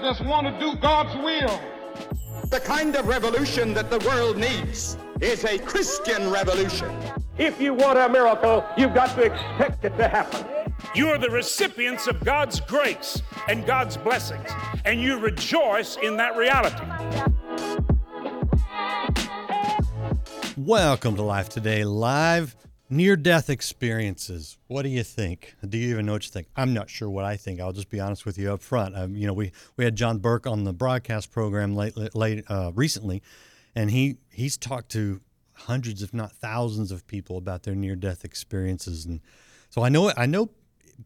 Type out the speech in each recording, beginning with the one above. I just want to do God's will. The kind of revolution that the world needs is a Christian revolution. If you want a miracle, you've got to expect it to happen. You're the recipients of God's grace and God's blessings, and you rejoice in that reality. Welcome to Life Today Live. Near-death experiences. What do you think? Do you even know what you think? I'm not sure what I think. I'll just be honest with you up front. We had John Burke on the broadcast program recently, and he's talked to hundreds, if not thousands, of people about their near-death experiences. And so I know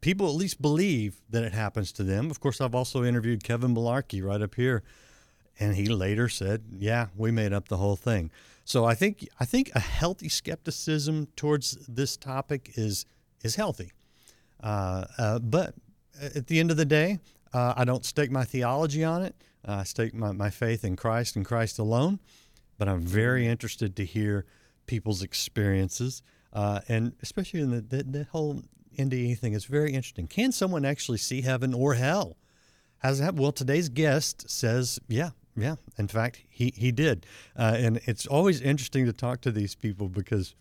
people at least believe that it happens to them. Of course, I've also interviewed Kevin Malarkey right up here, and he later said, "Yeah, we made up the whole thing." So I think a healthy skepticism towards this topic is healthy. But at the end of the day, I don't stake my theology on it. I stake my faith in Christ and Christ alone. But I'm very interested to hear people's experiences, and especially in the whole NDE thing. It's very interesting. Can someone actually see heaven or hell? How's that? Well, today's guest says, yeah. Yeah, in fact, he did. And it's always interesting to talk to these people, because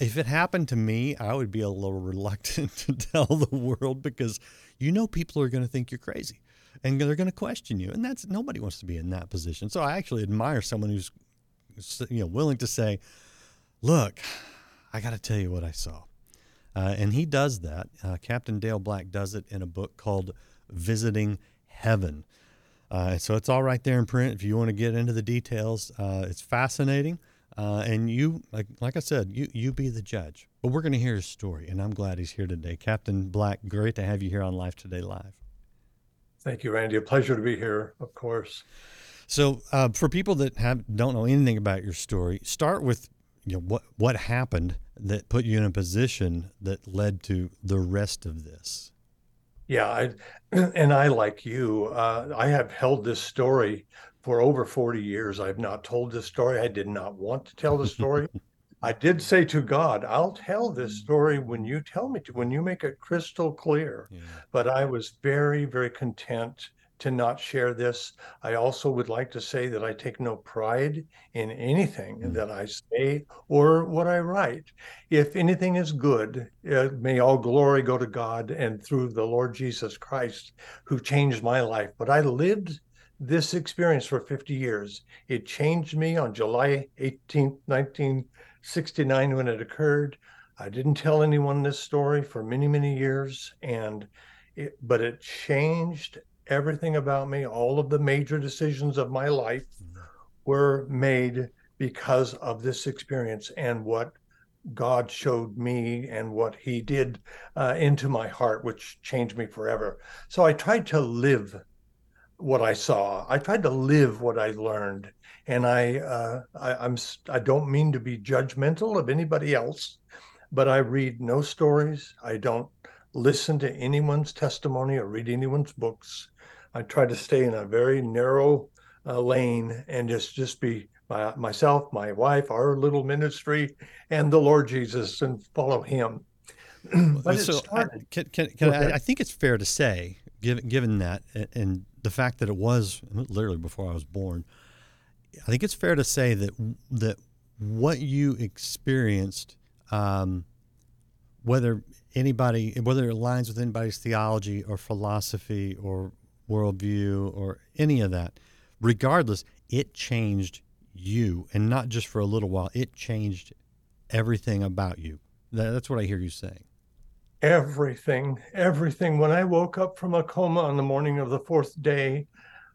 if it happened to me, I would be a little reluctant to tell the world, because people are going to think you're crazy and they're going to question you. And nobody wants to be in that position. So I actually admire someone who's willing to say, look, I got to tell you what I saw. And he does that. Captain Dale Black does it in a book called Visiting Heaven. So it's all right there in print if you want to get into the details. It's fascinating. And you, like I said, you be the judge. But we're going to hear his story, and I'm glad he's here today. Captain Black, great to have you here on Life Today Live. Thank you, Randy. A pleasure to be here, of course. So for people that don't know anything about your story, start with what happened that put you in a position that led to the rest of this. Yeah, I, like you, I have held this story for over 40 years. I've not told this story. I did not want to tell the story. I did say to God, I'll tell this story when you tell me to, when you make it crystal clear. Yeah. But I was very, very content to not share this. I also would like to say that I take no pride in anything that I say or what I write. If anything is good, may all glory go to God and through the Lord Jesus Christ, who changed my life. But I lived this experience for 50 years. It changed me on July 18th, 1969, when it occurred. I didn't tell anyone this story for many, many years, but it changed everything about me. All of the major decisions of my life were made because of this experience and what God showed me and what he did into my heart, which changed me forever. So I tried to live what I saw. I tried to live what I learned. And I don't mean to be judgmental of anybody else, but I read no stories. I don't listen to anyone's testimony or read anyone's books. I try to stay in a very narrow lane and just be myself, my wife, our little ministry, and the Lord Jesus, and follow him. But so I think it's fair to say, given that and the fact that it was literally before I was born, I think it's fair to say that what you experienced, whether it aligns with anybody's theology or philosophy or worldview or any of that, regardless, it changed you, and not just for a little while. It changed everything about you. That's what I hear you saying. Everything. When I woke up from a coma on the morning of the fourth day,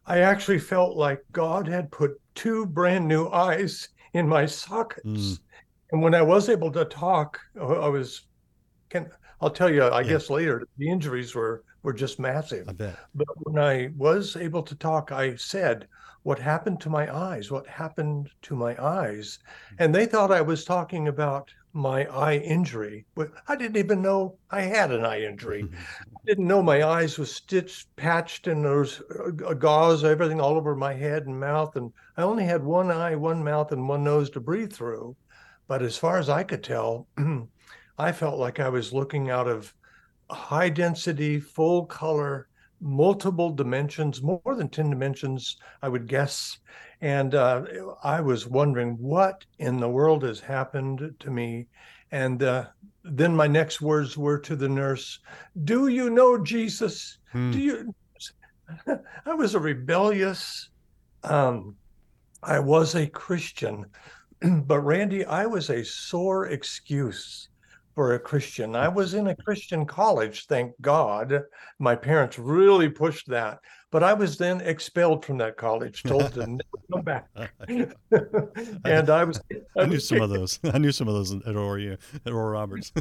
I actually felt like God had put two brand new eyes in my sockets. And when I was able to talk, I was... I'll tell you, I guess later, the injuries were just massive. I bet. But when I was able to talk, I said, what happened to my eyes? And they thought I was talking about my eye injury. But I didn't even know I had an eye injury. I didn't know my eyes was stitched, patched, and there was a gauze, everything all over my head and mouth. And I only had one eye, one mouth, and one nose to breathe through. But as far as I could tell, I felt like I was looking out of high density, full color multiple dimensions, more than 10 dimensions, I would guess. And I was wondering what in the world has happened to me. And then my next words were to the nurse, "Do you know Jesus? Do you?" I was a rebellious. I was a Christian, but Randy, I was a sore excuse for a Christian. I was in a Christian college, thank God. My parents really pushed that, but I was then expelled from that college, told to never come back. And I knew some of those. I knew some of those at ORU, at Oral Roberts.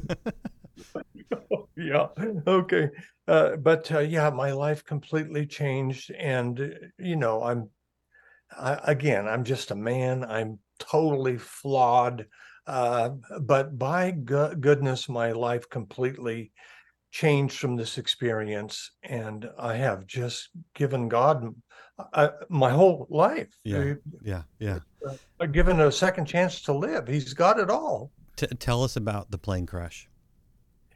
Yeah. Okay. But my life completely changed, and you know, I'm just a man. I'm totally flawed. But by goodness, my life completely changed from this experience, and I have just given God my whole life. Yeah. Given a second chance to live. He's got it all. Tell us about the plane crash.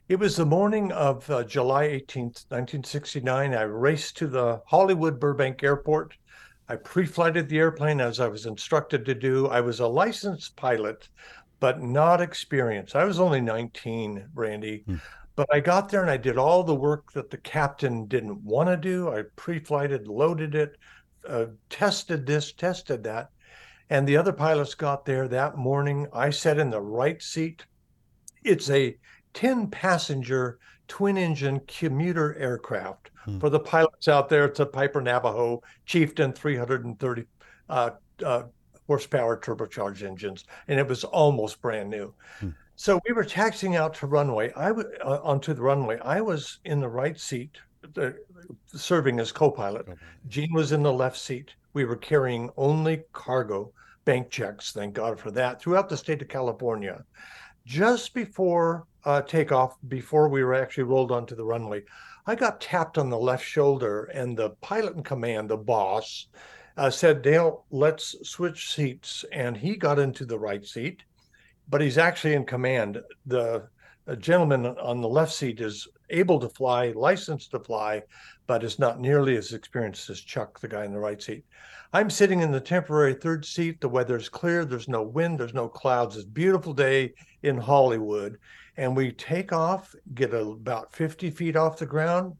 It was the morning of July 18th, 1969. I raced to the Hollywood Burbank Airport. I pre-flighted the airplane as I was instructed to do. I was a licensed pilot, but not experienced. I was only 19, Randy. But I got there and I did all the work that the captain didn't want to do. I pre-flighted, loaded it, tested this, tested that. And the other pilots got there that morning. I sat in the right seat. It's a 10-passenger twin-engine commuter aircraft. For the pilots out there, it's a Piper Navajo Chieftain 330 horsepower turbocharged engines, and it was almost brand new. So we were taxiing out to runway. Onto the runway. I was in the right seat, serving as co-pilot. Okay. Gene was in the left seat. We were carrying only cargo, bank checks, thank God for that, throughout the state of California. Just before takeoff, before we were actually rolled onto the runway, I got tapped on the left shoulder, and the pilot in command, the boss, said, "Dale, let's switch seats." And he got into the right seat, but he's actually in command. The gentleman on the left seat is able to fly, licensed to fly, but is not nearly as experienced as Chuck, the guy in the right seat. I'm sitting in the temporary third seat. The weather's clear. There's no wind. There's no clouds. It's a beautiful day in Hollywood. And we take off, get about 50 feet off the ground.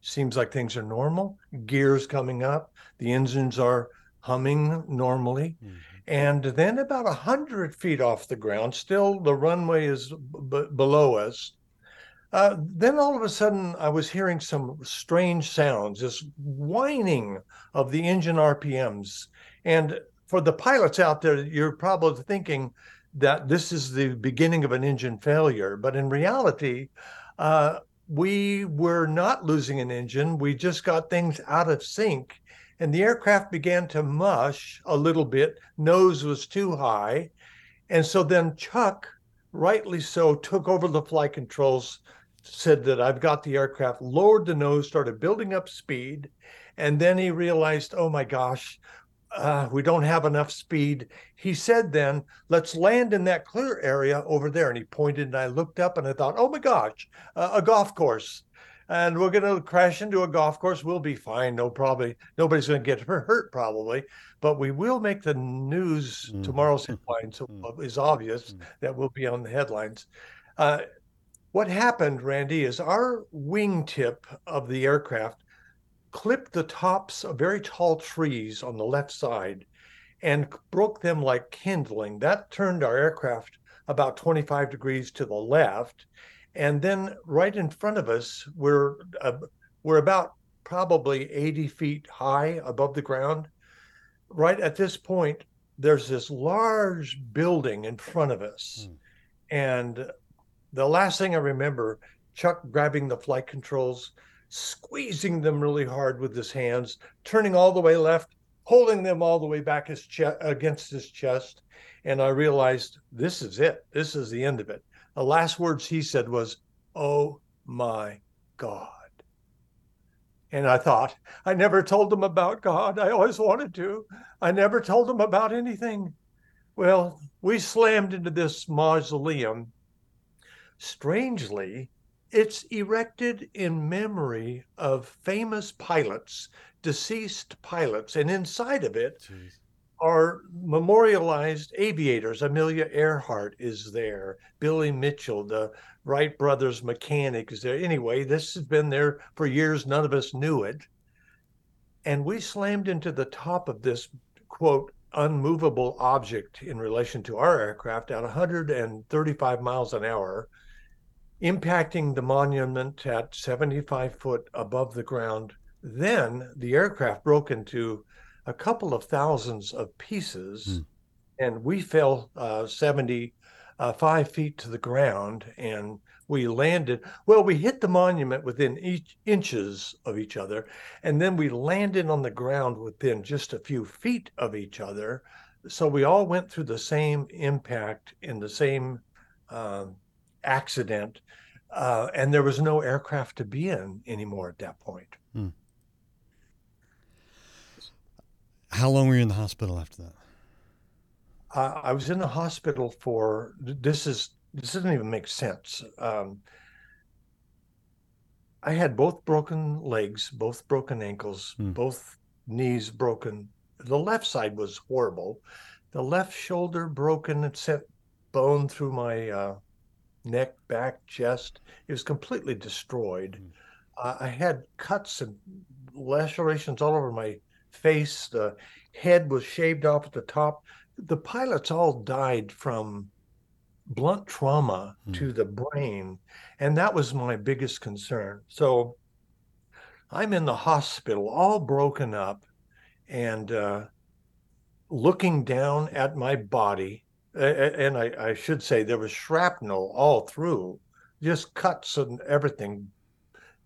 Seems like things are normal. Gears coming up. The engines are humming normally. Mm-hmm. And then about 100 feet off the ground, still the runway is below us. Then all of a sudden, I was hearing some strange sounds, this whining of the engine RPMs. And for the pilots out there, you're probably thinking that this is the beginning of an engine failure. But in reality, we were not losing an engine. We just got things out of sync. And the aircraft began to mush a little bit. Nose was too high. And so then Chuck, rightly so, took over the flight controls, said that I've got the aircraft, lowered the nose, started building up speed. And then he realized, oh my gosh, we don't have enough speed. He said then, let's land in that clear area over there. And he pointed, and I looked up and I thought, oh my gosh, a golf course. And we're going to crash into a golf course. We'll be fine. Nobody's going to get hurt probably, but we will make the news tomorrow's headline. So it's obvious that we'll be on the headlines. What happened, Randy, is our wingtip of the aircraft clipped the tops of very tall trees on the left side and broke them like kindling. That turned our aircraft about 25 degrees to the left. And then right in front of us, we're about probably 80 feet high above the ground. Right at this point, there's this large building in front of us. And the last thing I remember, Chuck grabbing the flight controls, squeezing them really hard with his hands, turning all the way left, holding them all the way back against his chest. And I realized, this is it. This is the end of it. The last words he said was, "Oh my God." And I thought, I never told him about God. I always wanted to. I never told him about anything. Well, we slammed into this mausoleum. Strangely, It's erected in memory of famous pilots, deceased pilots, and inside of it are memorialized aviators. Amelia Earhart is there, Billy Mitchell, the Wright brothers mechanic is there. Anyway, this has been there for years. None of us knew it. And we slammed into the top of this, quote, unmovable object in relation to our aircraft at 135 miles an hour, impacting the monument at 75 feet above the ground. Then the aircraft broke into a couple of thousands of pieces, and we fell 75 feet to the ground, and we landed. Well, we hit the monument within inches of each other, and then we landed on the ground within just a few feet of each other. So we all went through the same impact in the same accident, and there was no aircraft to be in anymore at that point. Mm. How long were you in the hospital after that? I was in the hospital for, this doesn't even make sense. I had both broken legs, both broken ankles, both knees broken. The left side was horrible. The left shoulder broken. It sent bone through my neck, back, chest. It was completely destroyed. I had cuts and lacerations all over my face. The head was shaved off at the top. The pilots all died from blunt trauma to the brain, and that was my biggest concern. So I'm in the hospital, all broken up, and looking down at my body, and I should say there was shrapnel all through, just cuts and everything,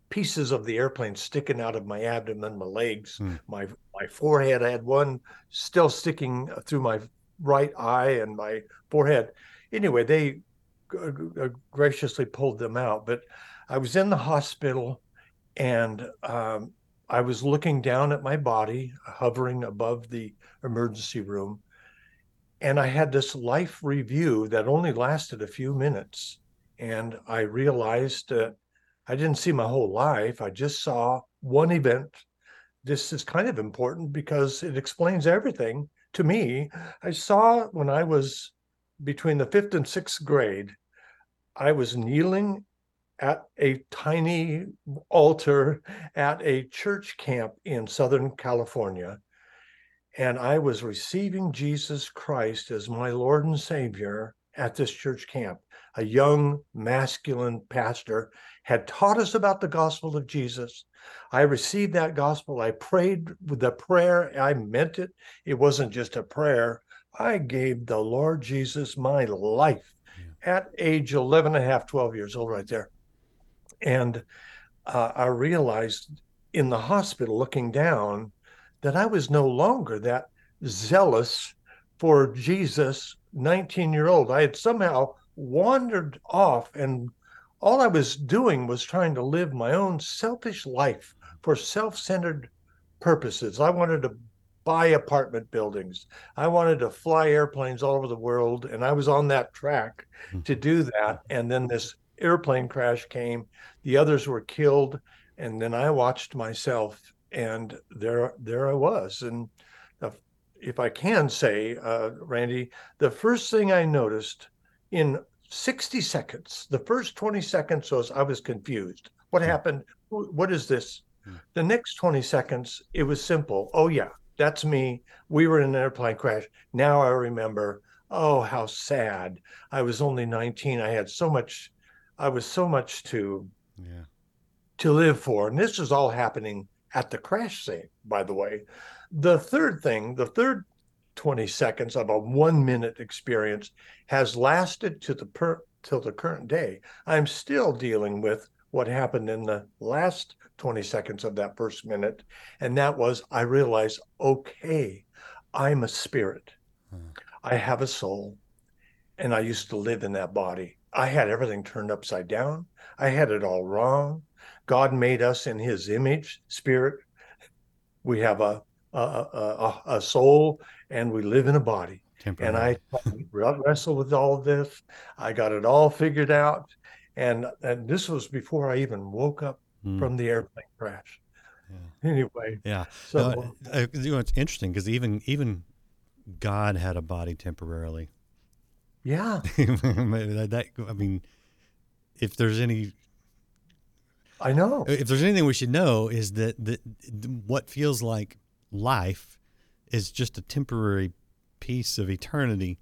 pieces of the airplane sticking out of my abdomen, my legs, my forehead. I had one still sticking through my right eye and my forehead. Anyway, they graciously pulled them out. But I was in the hospital, and I was looking down at my body, hovering above the emergency room. And I had this life review that only lasted a few minutes. And I realized that I didn't see my whole life. I just saw one event. This is kind of important because it explains everything to me. I saw when I was between the 5th and 6th grade, I was kneeling at a tiny altar at a church camp in Southern California, and I was receiving Jesus Christ as my Lord and Savior at this church camp. A young masculine pastor had taught us about the gospel of Jesus. I received that gospel. I prayed with the prayer. I meant it. It wasn't just a prayer. I gave the Lord Jesus my life at age 11 and a half, 12 years old right there. And I realized in the hospital looking down that I was no longer that zealous for Jesus 19-year-old. I had somehow wandered off, and all I was doing was trying to live my own selfish life for self-centered purposes. I wanted to buy apartment buildings. I wanted to fly airplanes all over the world, and I was on that track to do that. And then this airplane crash came. The others were killed, and then I watched myself, and there I was. And if I can say, Randy, the first thing I noticed in 60 seconds, the first 20 seconds was I was confused. What happened? What is this? The next 20 seconds, it was simple. Oh, yeah. That's me. We were in an airplane crash. Now I remember. Oh, how sad. I was only 19. I had so much. I was so much to live for. And this is all happening at the crash scene, by the way. The third thing, the third 20 seconds of a 1-minute experience has lasted to the till the current day. I'm still dealing with what happened in the last 20 seconds of that first minute. And that was, I realized, okay, I'm a spirit. I have a soul. And I used to live in that body. I had everything turned upside down. I had it all wrong. God made us in his image, spirit. We have a soul, and we live in a body. And I wrestled with all of this. I got it all figured out. And this was before I even woke up from the airplane crash. Yeah. Anyway. Yeah. So you know, it's interesting because even God had a body temporarily. Yeah. If there's any. I know. If there's anything we should know is that what feels like life is just a temporary piece of eternity.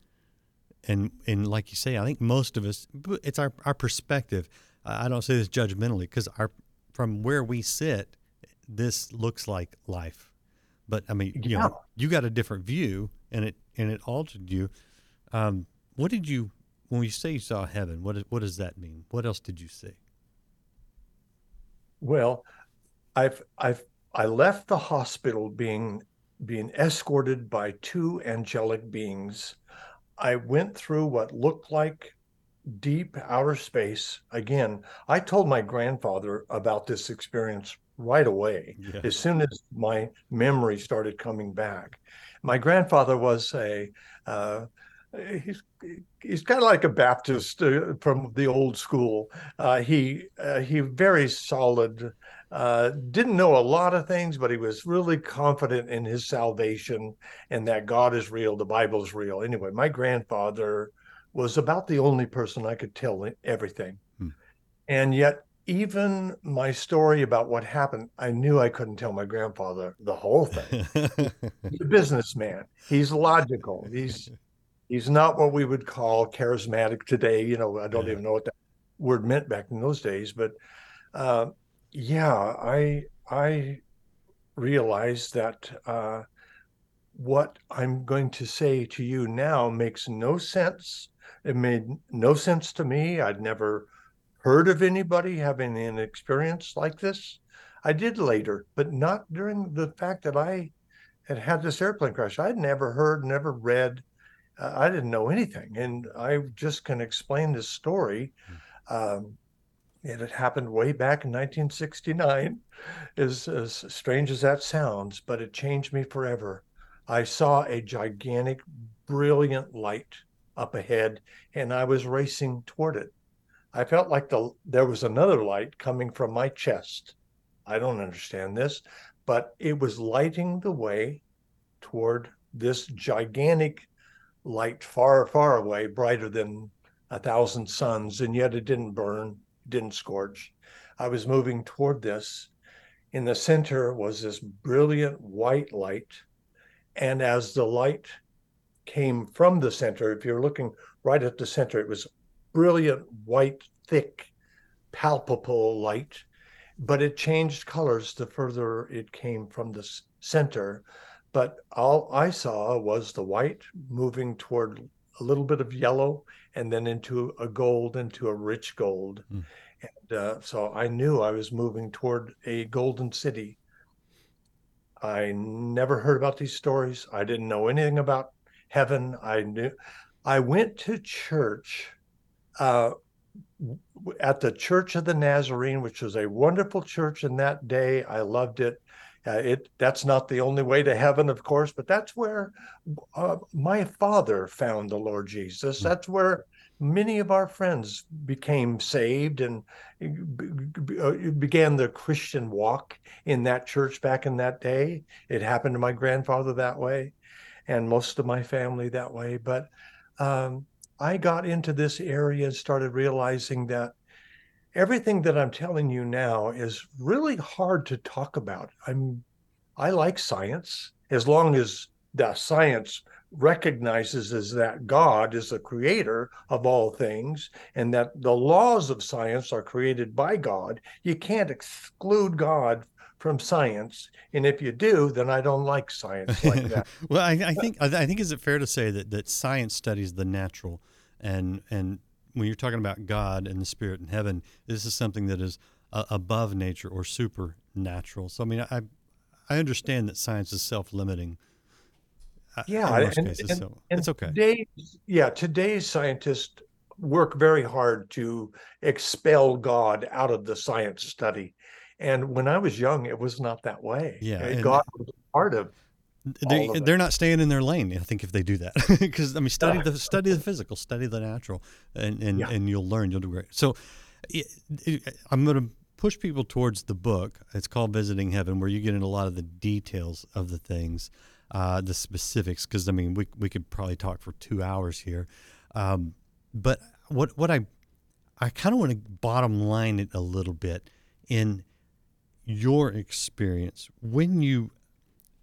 And like you say, I think most of us, it's our perspective. I don't say this judgmentally because from where we sit, this looks like life. But I mean, you know, you got a different view, and it altered you. What did you, when you say you saw heaven? What does that mean? What else did you see? Well, I left the hospital being escorted by two angelic beings. I went through what looked like deep outer space. Again, I told my grandfather about this experience right away, as soon as my memory started coming back. My grandfather was he's kind of like a Baptist from the old school. He very solid, didn't know a lot of things, but he was really confident in his salvation and that God is real, the Bible is real. Anyway, my grandfather was about the only person I could tell everything. And yet even my story about what happened, I knew I couldn't tell my grandfather the whole thing. He's a businessman. He's logical. He's not what we would call charismatic today. You know, I don't even know what that word meant back in those days. But I realized that what I'm going to say to you now makes no sense. It made no sense to me. I'd never heard of anybody having an experience like this. I did later, but not during the fact that I had this airplane crash. I'd never heard, never read. I didn't know anything, and I just can explain this story. It had happened way back in 1969, as strange as that sounds, but it changed me forever. I saw a gigantic, brilliant light up ahead, and I was racing toward it. I felt like there was another light coming from my chest. I don't understand this, but it was lighting the way toward this gigantic light far, far away, brighter than 1,000 suns, and yet it didn't burn, didn't scorch. I was moving toward this. In the center was this brilliant white light, and as the light came from the center, if you're looking right at the center, it was brilliant, white, thick, palpable light, but it changed colors the further it came from the center. But all I saw was the white moving toward a little bit of yellow and then into a gold, into a rich gold. And so I knew I was moving toward a golden city. I never heard about these stories. I didn't know anything about heaven. I went to church at the Church of the Nazarene, which was a wonderful church in that day. I loved it. That's not the only way to heaven, of course, but that's where my father found the Lord Jesus. That's where many of our friends became saved and began the Christian walk in that church back in that day. It happened to my grandfather that way and most of my family that way. But I got into this area and started realizing that everything that I'm telling you now is really hard to talk about. I like science, as long as the science recognizes is that God is the creator of all things and that the laws of science are created by God. You can't exclude God from science. And if you do, then I don't like science like that. Well, I think is it fair to say that science studies the natural and when you're talking about God and the Spirit in heaven, this is something that is above nature or supernatural. So, I mean, I understand that science is self-limiting. In most cases, it's okay. Today's scientists work very hard to expel God out of the science study. And when I was young, it was not that way. Yeah, God was part of they're not staying in their lane, I think, if they do that, because study the physical, study the natural, and you'll learn, you'll do great. So I'm going to push people towards the book. It's called Visiting Heaven, where you get into a lot of the details of the things, the specifics, because, I mean, we could probably talk for 2 hours here. But what I kind of want to bottom line it a little bit in your experience when you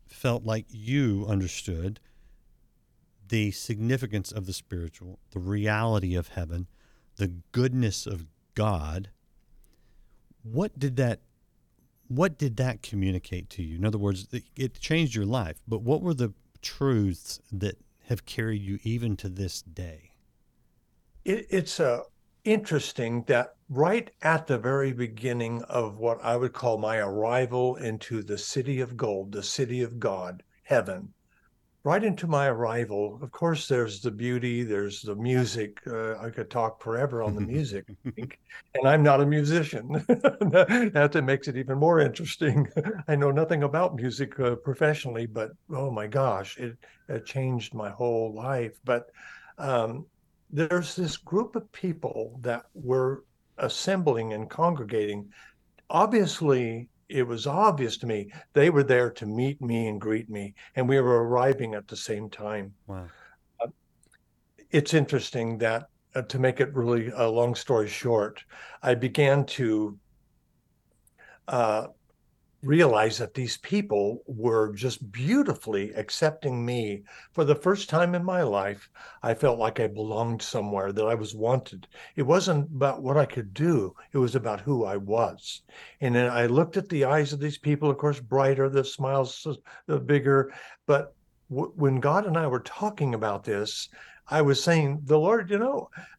felt like you understood the significance of the spiritual, the reality of heaven, the goodness of God. What did that communicate to you? In other words, it changed your life, but what were the truths that have carried you even to this day? It's interesting that right at the very beginning of what I would call my arrival into the city of gold, the city of God, heaven, right into my arrival, of course, there's the beauty, there's the music. I could talk forever on the music, I think. And I'm not a musician. That makes it even more interesting. I know nothing about music professionally, but oh my gosh, it changed my whole life. But there's this group of people that were assembling and congregating. Obviously, it was obvious to me they were there to meet me and greet me, and we were arriving at the same time. Wow. It's interesting that, to make it really a long story short, I began to realize that these people were just beautifully accepting me. For the first time in my life, I felt like I belonged somewhere, that I was wanted. It wasn't about what I could do. It was about who I was. And then I looked at the eyes of these people, of course, brighter, the smiles, the bigger. But when God and I were talking about this, I was saying, the Lord,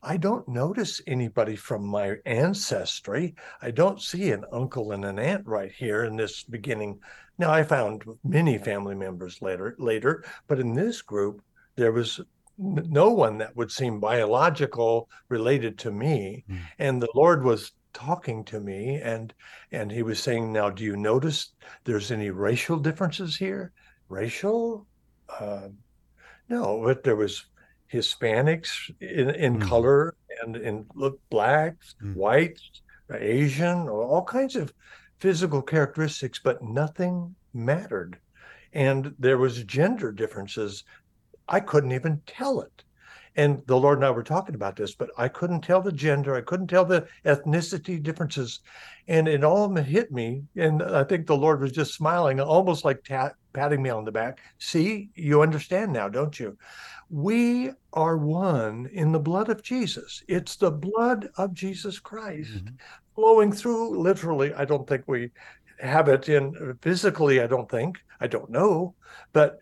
I don't notice anybody from my ancestry. I don't see an uncle and an aunt right here in this beginning. Now, I found many family members later, but in this group, there was no one that would seem biological related to me. Mm. And the Lord was talking to me, and he was saying, now, do you notice there's any racial differences here? Racial? No, but there was Hispanics in color, and in blacks, whites, Asian, all kinds of physical characteristics, but nothing mattered. And there was gender differences. I couldn't even tell it. And the Lord and I were talking about this, but I couldn't tell the gender. I couldn't tell the ethnicity differences. And it all hit me. And I think the Lord was just smiling, almost like patting me on the back. See, you understand now, don't you? We are one in the blood of Jesus. It's the blood of Jesus Christ flowing through. Literally, I don't think we have it in physically. I don't know, but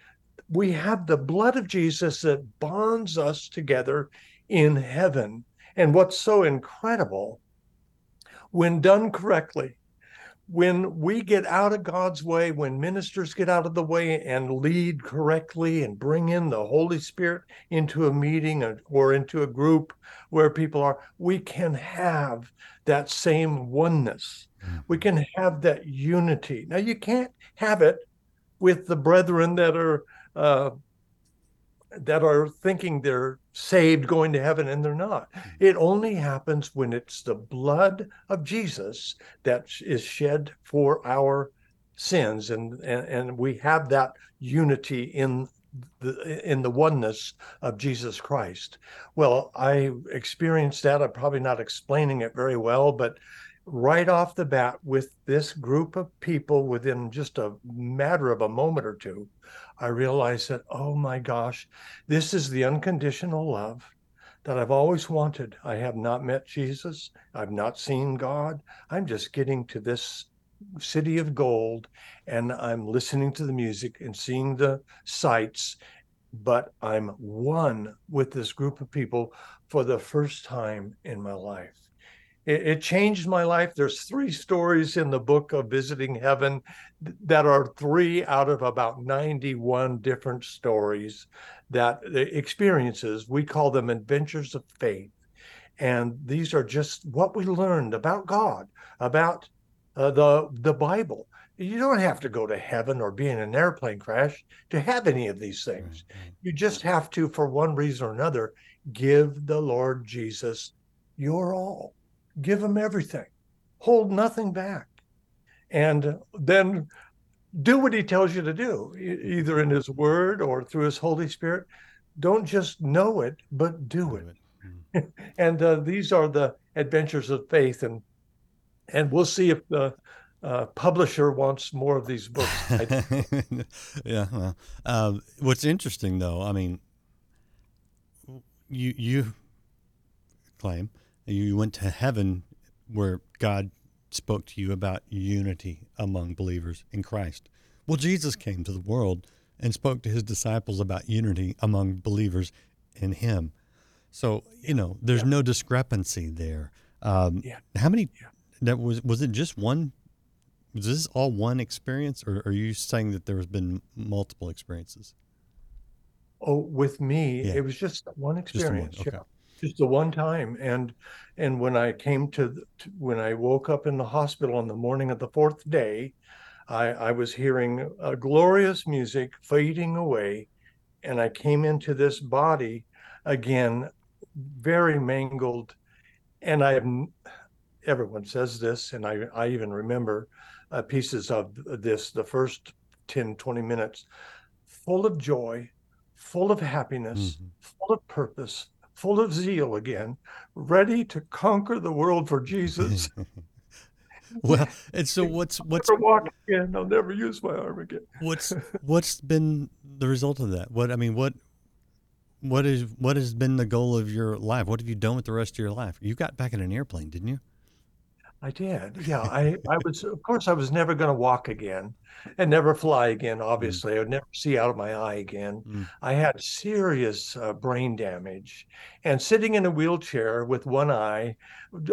we have the blood of Jesus that bonds us together in heaven. And what's so incredible, when done correctly, when we get out of God's way, when ministers get out of the way and lead correctly and bring in the Holy Spirit into a meeting or into a group where people are, we can have that same oneness. We can have that unity. Now, you can't have it with the brethren that are thinking they're saved, going to heaven, and they're not. It only happens when it's the blood of Jesus that is shed for our sins, and we have that unity in the oneness of Jesus Christ. Well, I experienced that. I'm probably not explaining it very well, but right off the bat, with this group of people, within just a matter of a moment or two, I realized that, oh my gosh, this is the unconditional love that I've always wanted. I have not met Jesus. I've not seen God. I'm just getting to this city of gold, and I'm listening to the music and seeing the sights, but I'm one with this group of people for the first time in my life. It changed my life. There's 3 stories in the book of Visiting Heaven that are 3 out of about 91 different stories, that experiences, we call them adventures of faith. And these are just what we learned about God, about the Bible. You don't have to go to heaven or be in an airplane crash to have any of these things. You just have to, for one reason or another, give the Lord Jesus your all. Give them everything. Hold nothing back. And then do what he tells you to do, either in his word or through his Holy Spirit. Don't just know it, but do it. Mm-hmm. And these are the adventures of faith. And we'll see if the publisher wants more of these books. Yeah. Well, what's interesting, though, I mean, you claim you went to heaven where God spoke to you about unity among believers in Christ. Well, Jesus came to the world and spoke to his disciples about unity among believers in him. So, you know, there's no discrepancy there. How many, that was it just one, was this all one experience, or are you saying that there has been multiple experiences? Oh, with me, it was just one experience. Just the one. Okay. Just the one time, and when I came when I woke up in the hospital on the morning of the fourth day, I was hearing glorious music fading away, and I came into this body again, very mangled, and everyone says this, and I even remember pieces of this, the first 10, 20 minutes, full of joy, full of happiness, mm-hmm. full of purpose, full of zeal again, ready to conquer the world for Jesus. Well, and so what's I'll never walk again, I'll never use my arm again. What's been the result of that? What has been the goal of your life? What have you done with the rest of your life? You got back in an airplane, didn't you? I did. Yeah. I was, of course, I was never going to walk again and never fly again. Obviously, I would never see out of my eye again. Mm. I had serious brain damage, and sitting in a wheelchair with one eye,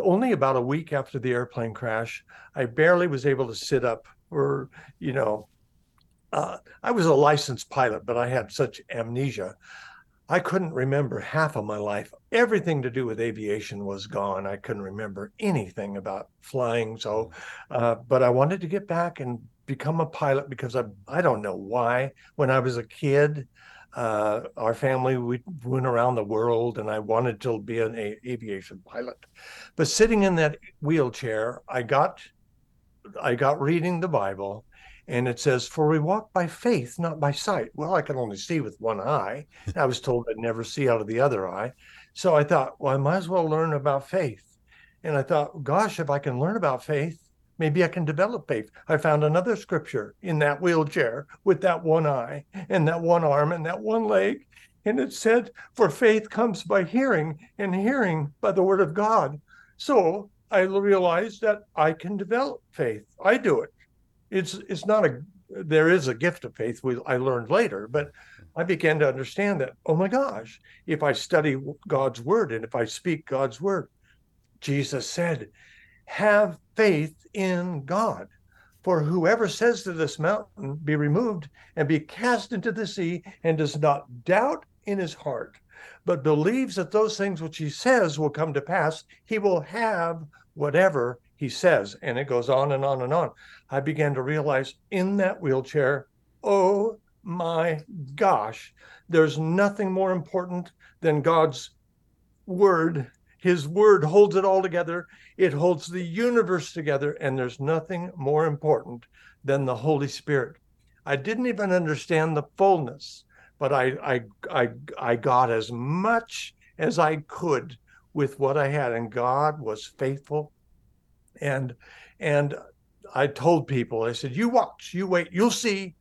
only about a week after the airplane crash, I barely was able to sit up or, you know, I was a licensed pilot, but I had such amnesia. I couldn't remember half of my life. Everything to do with aviation was gone. I couldn't remember anything about flying. So, but I wanted to get back and become a pilot because I don't know why. When I was a kid, our family, we went around the world, and I wanted to be an aviation pilot. But sitting in that wheelchair, I got reading the Bible. And it says, for we walk by faith, not by sight. Well, I can only see with one eye. I was told I'd never see out of the other eye. So I thought, well, I might as well learn about faith. And I thought, gosh, if I can learn about faith, maybe I can develop faith. I found another scripture in that wheelchair with that one eye and that one arm and that one leg. And it said, for faith comes by hearing, and hearing by the word of God. So I realized that I can develop faith. I do it. It's not a, there is a gift of faith, I learned later, but I began to understand that, oh my gosh, if I study God's word and if I speak God's word, Jesus said, have faith in God. For whoever says to this mountain, be removed and be cast into the sea, and does not doubt in his heart, but believes that those things which he says will come to pass, he will have whatever he says. And it goes on and on and on. I began to realize in that wheelchair, oh my gosh, there's nothing more important than God's word. His word holds it all together. It holds the universe together. And there's nothing more important than the Holy Spirit. I didn't even understand the fullness, but I got as much as I could with what I had. And God was faithful. And I told people, I said, you watch, you wait, you'll see.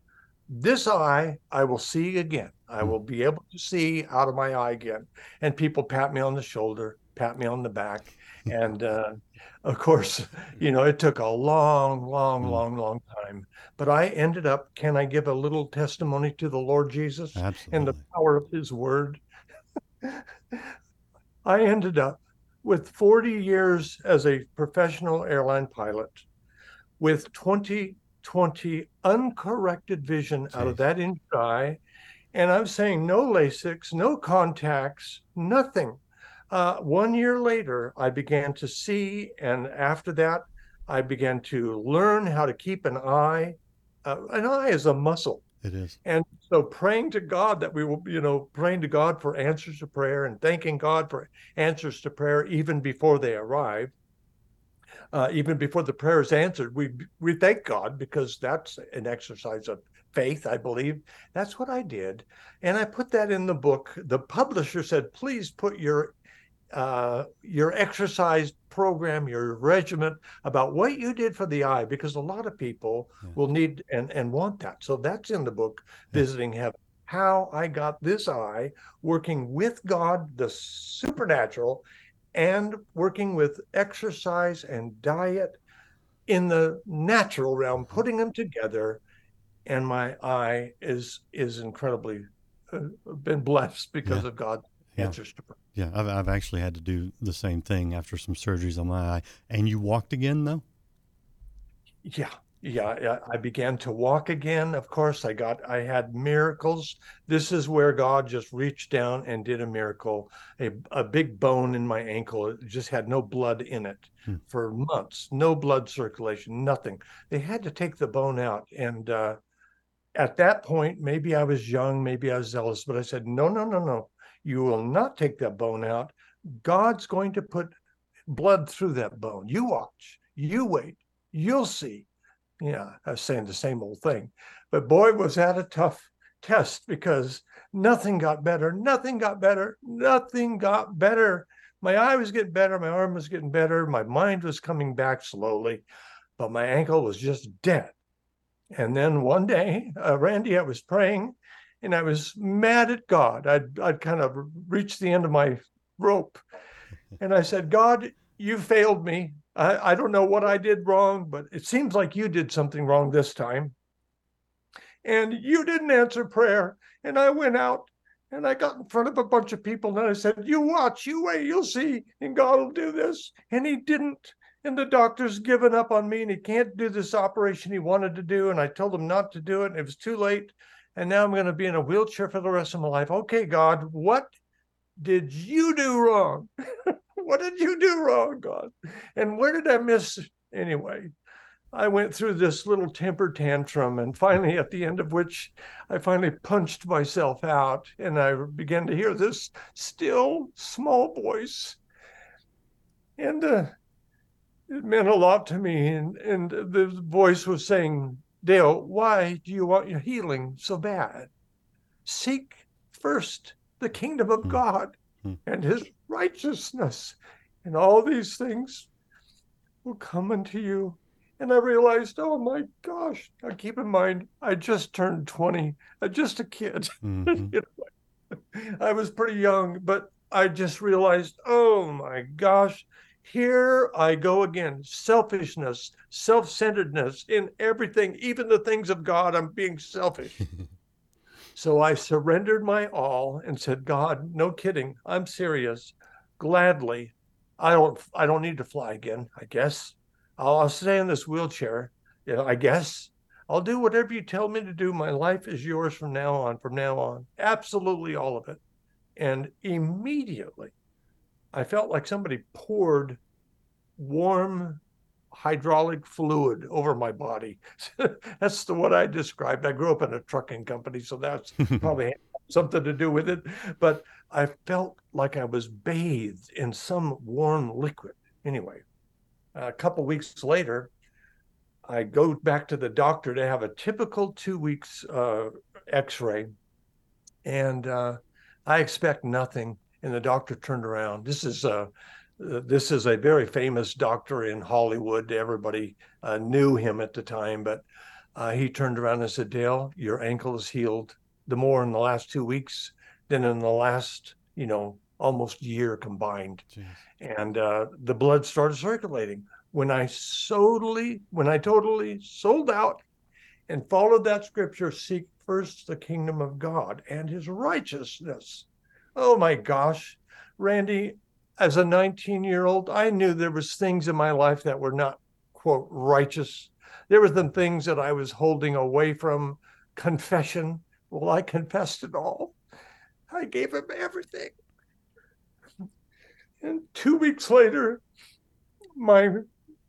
This eye, I will see again. I will be able to see out of my eye again. And people pat me on the shoulder, pat me on the back. And of course, you know, it took a long time. But I ended up, can I give a little testimony to the Lord Jesus? Absolutely. And the power of his word? I ended up with 40 years as a professional airline pilot, with 20/20 uncorrected vision out of that injured eye, and I'm saying no LASIKs, no contacts, nothing. 1 year later, I began to see, and after that, I began to learn how to keep an eye. An eye is a muscle. It is. And so praying to God that we will, you know, praying to God for answers to prayer and thanking God for answers to prayer even before they arrive. even before the prayer is answered, we thank God, because that's an exercise of faith, I believe. That's what I did. And I put that in the book. The publisher said, please put your exercise program, your regimen about what you did for the eye, because a lot of people will need and want that. So that's in the book, Visiting Heaven. How I got this eye, working with God, the supernatural, and working with exercise and diet in the natural realm, putting them together. And my eye is incredibly been blessed because of God's answers to prayer. Yeah, I've actually had to do the same thing after some surgeries on my eye. And you walked again, though? Yeah. I began to walk again. Of course, I had miracles. This is where God just reached down and did a miracle. A big bone in my ankle, it just had no blood in it for months. No blood circulation, nothing. They had to take the bone out. And at that point, maybe I was young, maybe I was zealous, but I said, no. You will not take that bone out. God's going to put blood through that bone. You watch, you wait, you'll see. Yeah, I was saying the same old thing. But boy, was that a tough test, because nothing got better. My eye was getting better. My arm was getting better. My mind was coming back slowly, but my ankle was just dead. And then one day, Randy, I was praying, and I was mad at God. I'd kind of reached the end of my rope. And I said, God, you failed me. I don't know what I did wrong, but it seems like you did something wrong this time. And you didn't answer prayer. And I went out and I got in front of a bunch of people. And I said, you watch, you wait, you'll see. And God will do this. And he didn't. And the doctor's given up on me, and he can't do this operation he wanted to do. And I told him not to do it. And it was too late. And now I'm going to be in a wheelchair for the rest of my life. Okay, God, what did you do wrong? What did you do wrong, God? And where did I miss? Anyway, I went through this little temper tantrum, and finally, at the end of which, I finally punched myself out, and I began to hear this still small voice. And it meant a lot to me. And the voice was saying, Dale, why do you want your healing so bad? Seek first the kingdom of God and his righteousness, and all these things will come unto you. And I realized, oh my gosh, now keep in mind, I just turned 20. I'm just a kid. You know, I was pretty young, but I just realized, oh my gosh, here I go again, selfishness, self-centeredness in everything, even the things of God, I'm being selfish. So I surrendered my all and said, God, no kidding, I'm serious, gladly. I don't need to fly again, I guess. I'll stay in this wheelchair, you know, I guess. I'll do whatever you tell me to do. My life is yours from now on, absolutely all of it. And immediately, I felt like somebody poured warm hydraulic fluid over my body. That's what I described. I grew up in a trucking company, so that's probably had something to do with it. But I felt like I was bathed in some warm liquid. Anyway, a couple weeks later, I go back to the doctor to have a typical 2 weeks x-ray. And I expect nothing. And the doctor turned around. This is a very famous doctor in Hollywood. Everybody knew him at the time, but he turned around and said, Dale, your ankle is healed more in the last 2 weeks than in the last, almost year combined. Jeez. And the blood started circulating. When I totally sold out and followed that scripture, seek first the kingdom of God and his righteousness. Oh my gosh, Randy, as a 19-year-old, I knew there was things in my life that were not, quote, righteous. There were some things that I was holding away from confession. Well, I confessed it all. I gave him everything. And 2 weeks later, my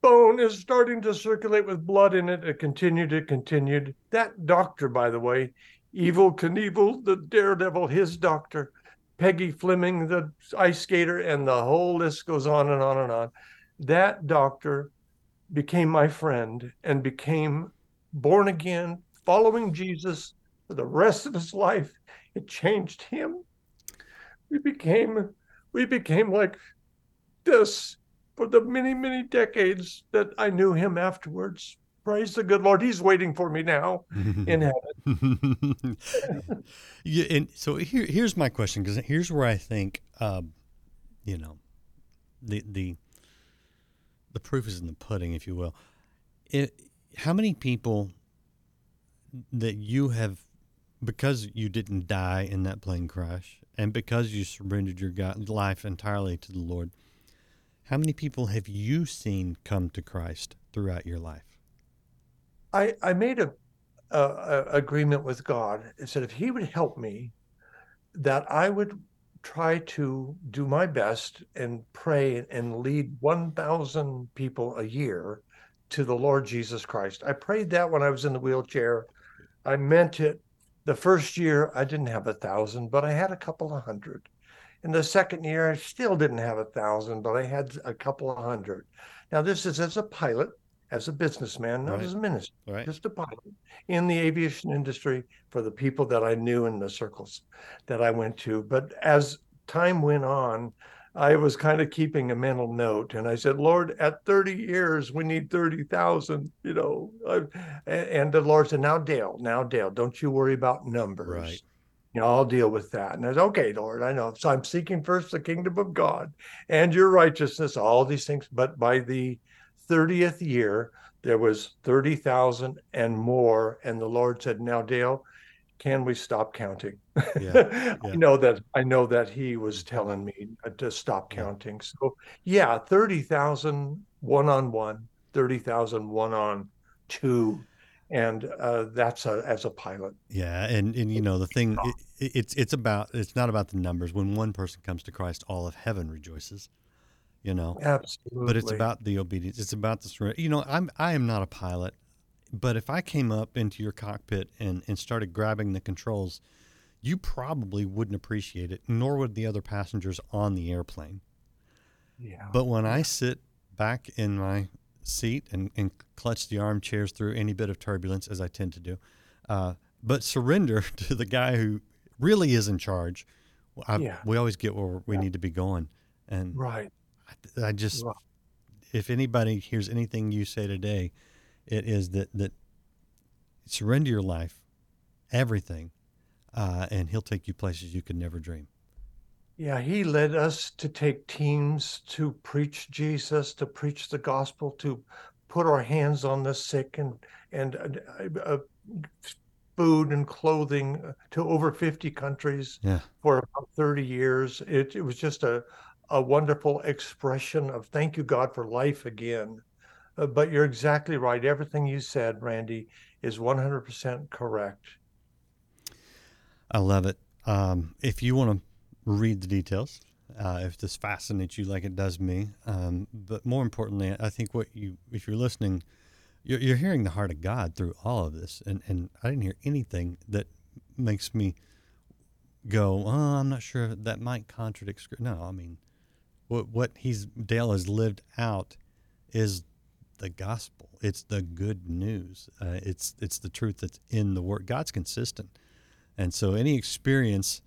bone is starting to circulate with blood in it. It continued. That doctor, by the way, Evel Knievel, the daredevil, his doctor, Peggy Fleming, the ice skater, and the whole list goes on and on and on. That doctor became my friend and became born again, following Jesus for the rest of his life. It changed him. We became like this for the many, many decades that I knew him afterwards. Praise the good Lord. He's waiting for me now in heaven. Yeah, and so here's my question, because here's where I think, the proof is in the pudding, if you will. How many people that you have, because you didn't die in that plane crash and because you surrendered your life entirely to the Lord, how many people have you seen come to Christ throughout your life? I made a agreement with God. I said, if he would help me, that I would try to do my best and pray and lead 1,000 people a year to the Lord Jesus Christ. I prayed that when I was in the wheelchair. I meant it. The first year, I didn't have 1,000, but I had a couple of hundred. In the second year, I still didn't have 1,000, but I had a couple of hundred. Now, this is as a pilot, as a businessman, not as a minister, just a pilot in the aviation industry for the people that I knew in the circles that I went to. But as time went on, I was kind of keeping a mental note. And I said, Lord, at 30 years, we need 30,000, And the Lord said, now, Dale, don't you worry about numbers. Right. I'll deal with that. And I said, okay, Lord, I know. So I'm seeking first the kingdom of God and your righteousness, all these things. But by the 30th year, there was 30,000 and more. And the Lord said, now, Dale, can we stop counting? Yeah. I know that he was telling me to stop counting. So 30,000 one-on-one, 30,000 one-on-two. And that's as a pilot. Yeah, and the thing, it's not about the numbers. When one person comes to Christ, all of heaven rejoices, Absolutely. But it's about the obedience. It's about the surrender. I am not a pilot, but if I came up into your cockpit and started grabbing the controls, you probably wouldn't appreciate it, nor would the other passengers on the airplane. Yeah. But when I sit back in my seat and clutch the armchairs through any bit of turbulence, as I tend to do, but surrender to the guy who really is in charge, we always get where we need to be going. And I just if anybody hears anything you say today, it is that surrender your life, everything, and he'll take you places you could never dream. Yeah, he led us to take teams to preach Jesus, to preach the gospel, to put our hands on the sick and food and clothing to over 50 countries for about 30 years. It was just a wonderful expression of thank you, God, for life again. But you're exactly right. Everything you said, Randy, is 100% correct. I love it. If you want to read the details, if this fascinates you like it does me. But more importantly, I think if you're listening, you're hearing the heart of God through all of this. And I didn't hear anything that makes me go, oh, I'm not sure that might contradict Scripture. No, I mean, what Dale has lived out is the gospel. It's the good news. It's the truth that's in the Word. God's consistent. And so any experience,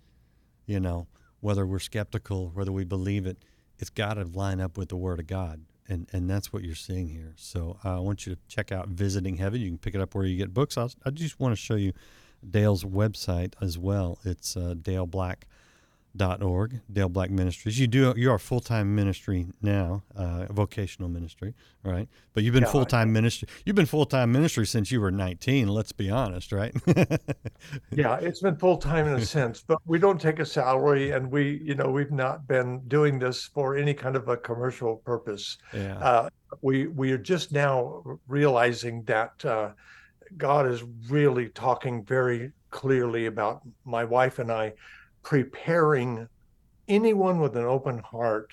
whether we're skeptical, whether we believe it, it's got to line up with the Word of God. And that's what you're seeing here. So I want you to check out Visiting Heaven. You can pick it up where you get books. I just want to show you Dale's website as well. It's daleblack.org, Dale Black Ministries. You are full-time ministry now, vocational ministry, right? But you've been full-time ministry since you were 19, let's be honest, right? Yeah, it's been full-time in a sense, but we don't take a salary, and we've not been doing this for any kind of a commercial purpose. Yeah. We are just now realizing that God is really talking very clearly about my wife and I preparing anyone with an open heart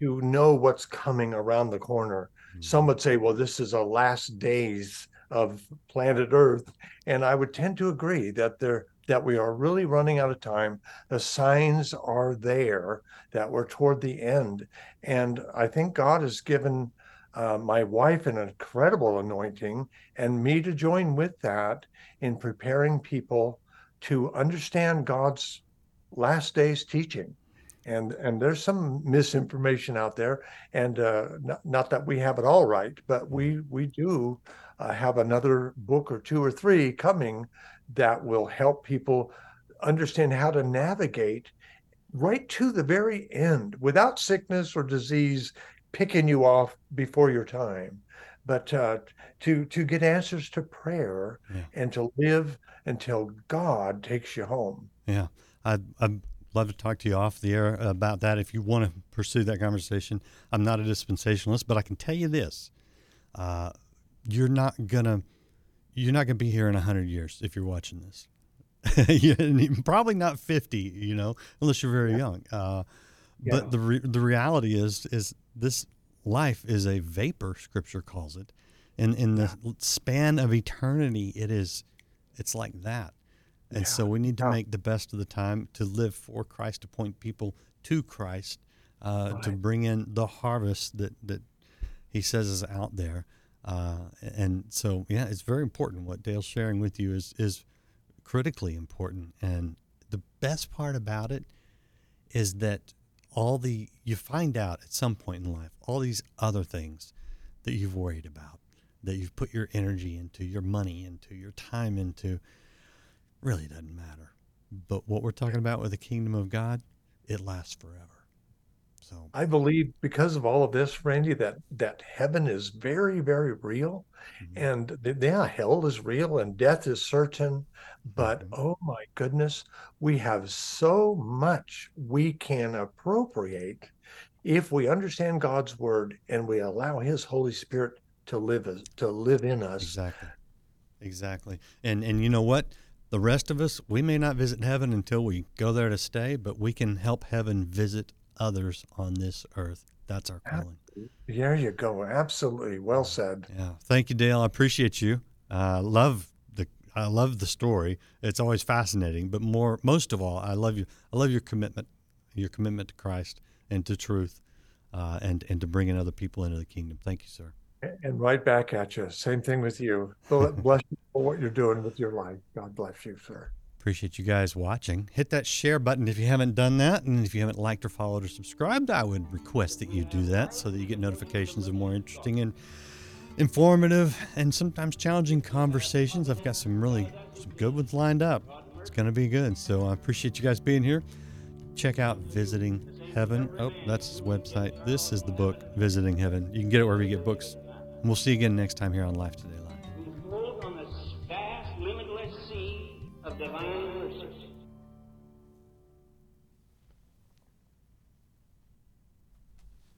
to know what's coming around the corner. Mm-hmm. Some would say, well, this is the last days of planet Earth. And I would tend to agree that we are really running out of time. The signs are there that we're toward the end. And I think God has given my wife an incredible anointing, and me to join with that in preparing people to understand God's last days teaching. And there's some misinformation out there, and not that we have it all right, but we do have another book or two or three coming that will help people understand how to navigate right to the very end without sickness or disease picking you off before your time, but to get answers to prayer and to live until God takes you home. Yeah, I'd love to talk to you off the air about that if you want to pursue that conversation. I'm not a dispensationalist, but I can tell you this: you're not gonna be here in 100 years if you're watching this. Probably not 50, unless you're very young. But the reality is this life is a vapor, Scripture calls it, and in the span of eternity, it's like that. And so we need to make the best of the time to live for Christ, to point people to Christ, to bring in the harvest that He says is out there. And so, it's very important. What Dale's sharing with you is critically important. And the best part about it is that you find out at some point in life, all these other things that you've worried about, that you've put your energy into, your money into, your time into, really doesn't matter. But what we're talking about with the kingdom of God, it lasts forever. So I believe because of all of this, Randy, that heaven is very, very real. Mm-hmm. And hell is real and death is certain. But oh my goodness, we have so much we can appropriate if we understand God's word and we allow His Holy Spirit to live in us. Exactly. And you know what? The rest of us, we may not visit heaven until we go there to stay, but we can help heaven visit others on this earth. That's our calling. There you go. Absolutely. Well said. Yeah. Thank you, Dale. I appreciate you. I love the story. It's always fascinating, but most of all, I love you. I love your commitment to Christ and to truth, and to bringing other people into the kingdom. Thank you, sir. And right back at you. Same thing with you. Bless you for what you're doing with your life. God bless you, sir. Appreciate you guys watching. Hit that share button if you haven't done that. And if you haven't liked or followed or subscribed, I would request that you do that so that you get notifications of more interesting and informative and sometimes challenging conversations. I've got some good ones lined up. It's going to be good. So I appreciate you guys being here. Check out Visiting Heaven. Oh, that's his website. This is the book, Visiting Heaven. You can get it wherever you get books. And we'll see you again next time here on Life Today Live. We float on the vast, limitless sea of divine mercy.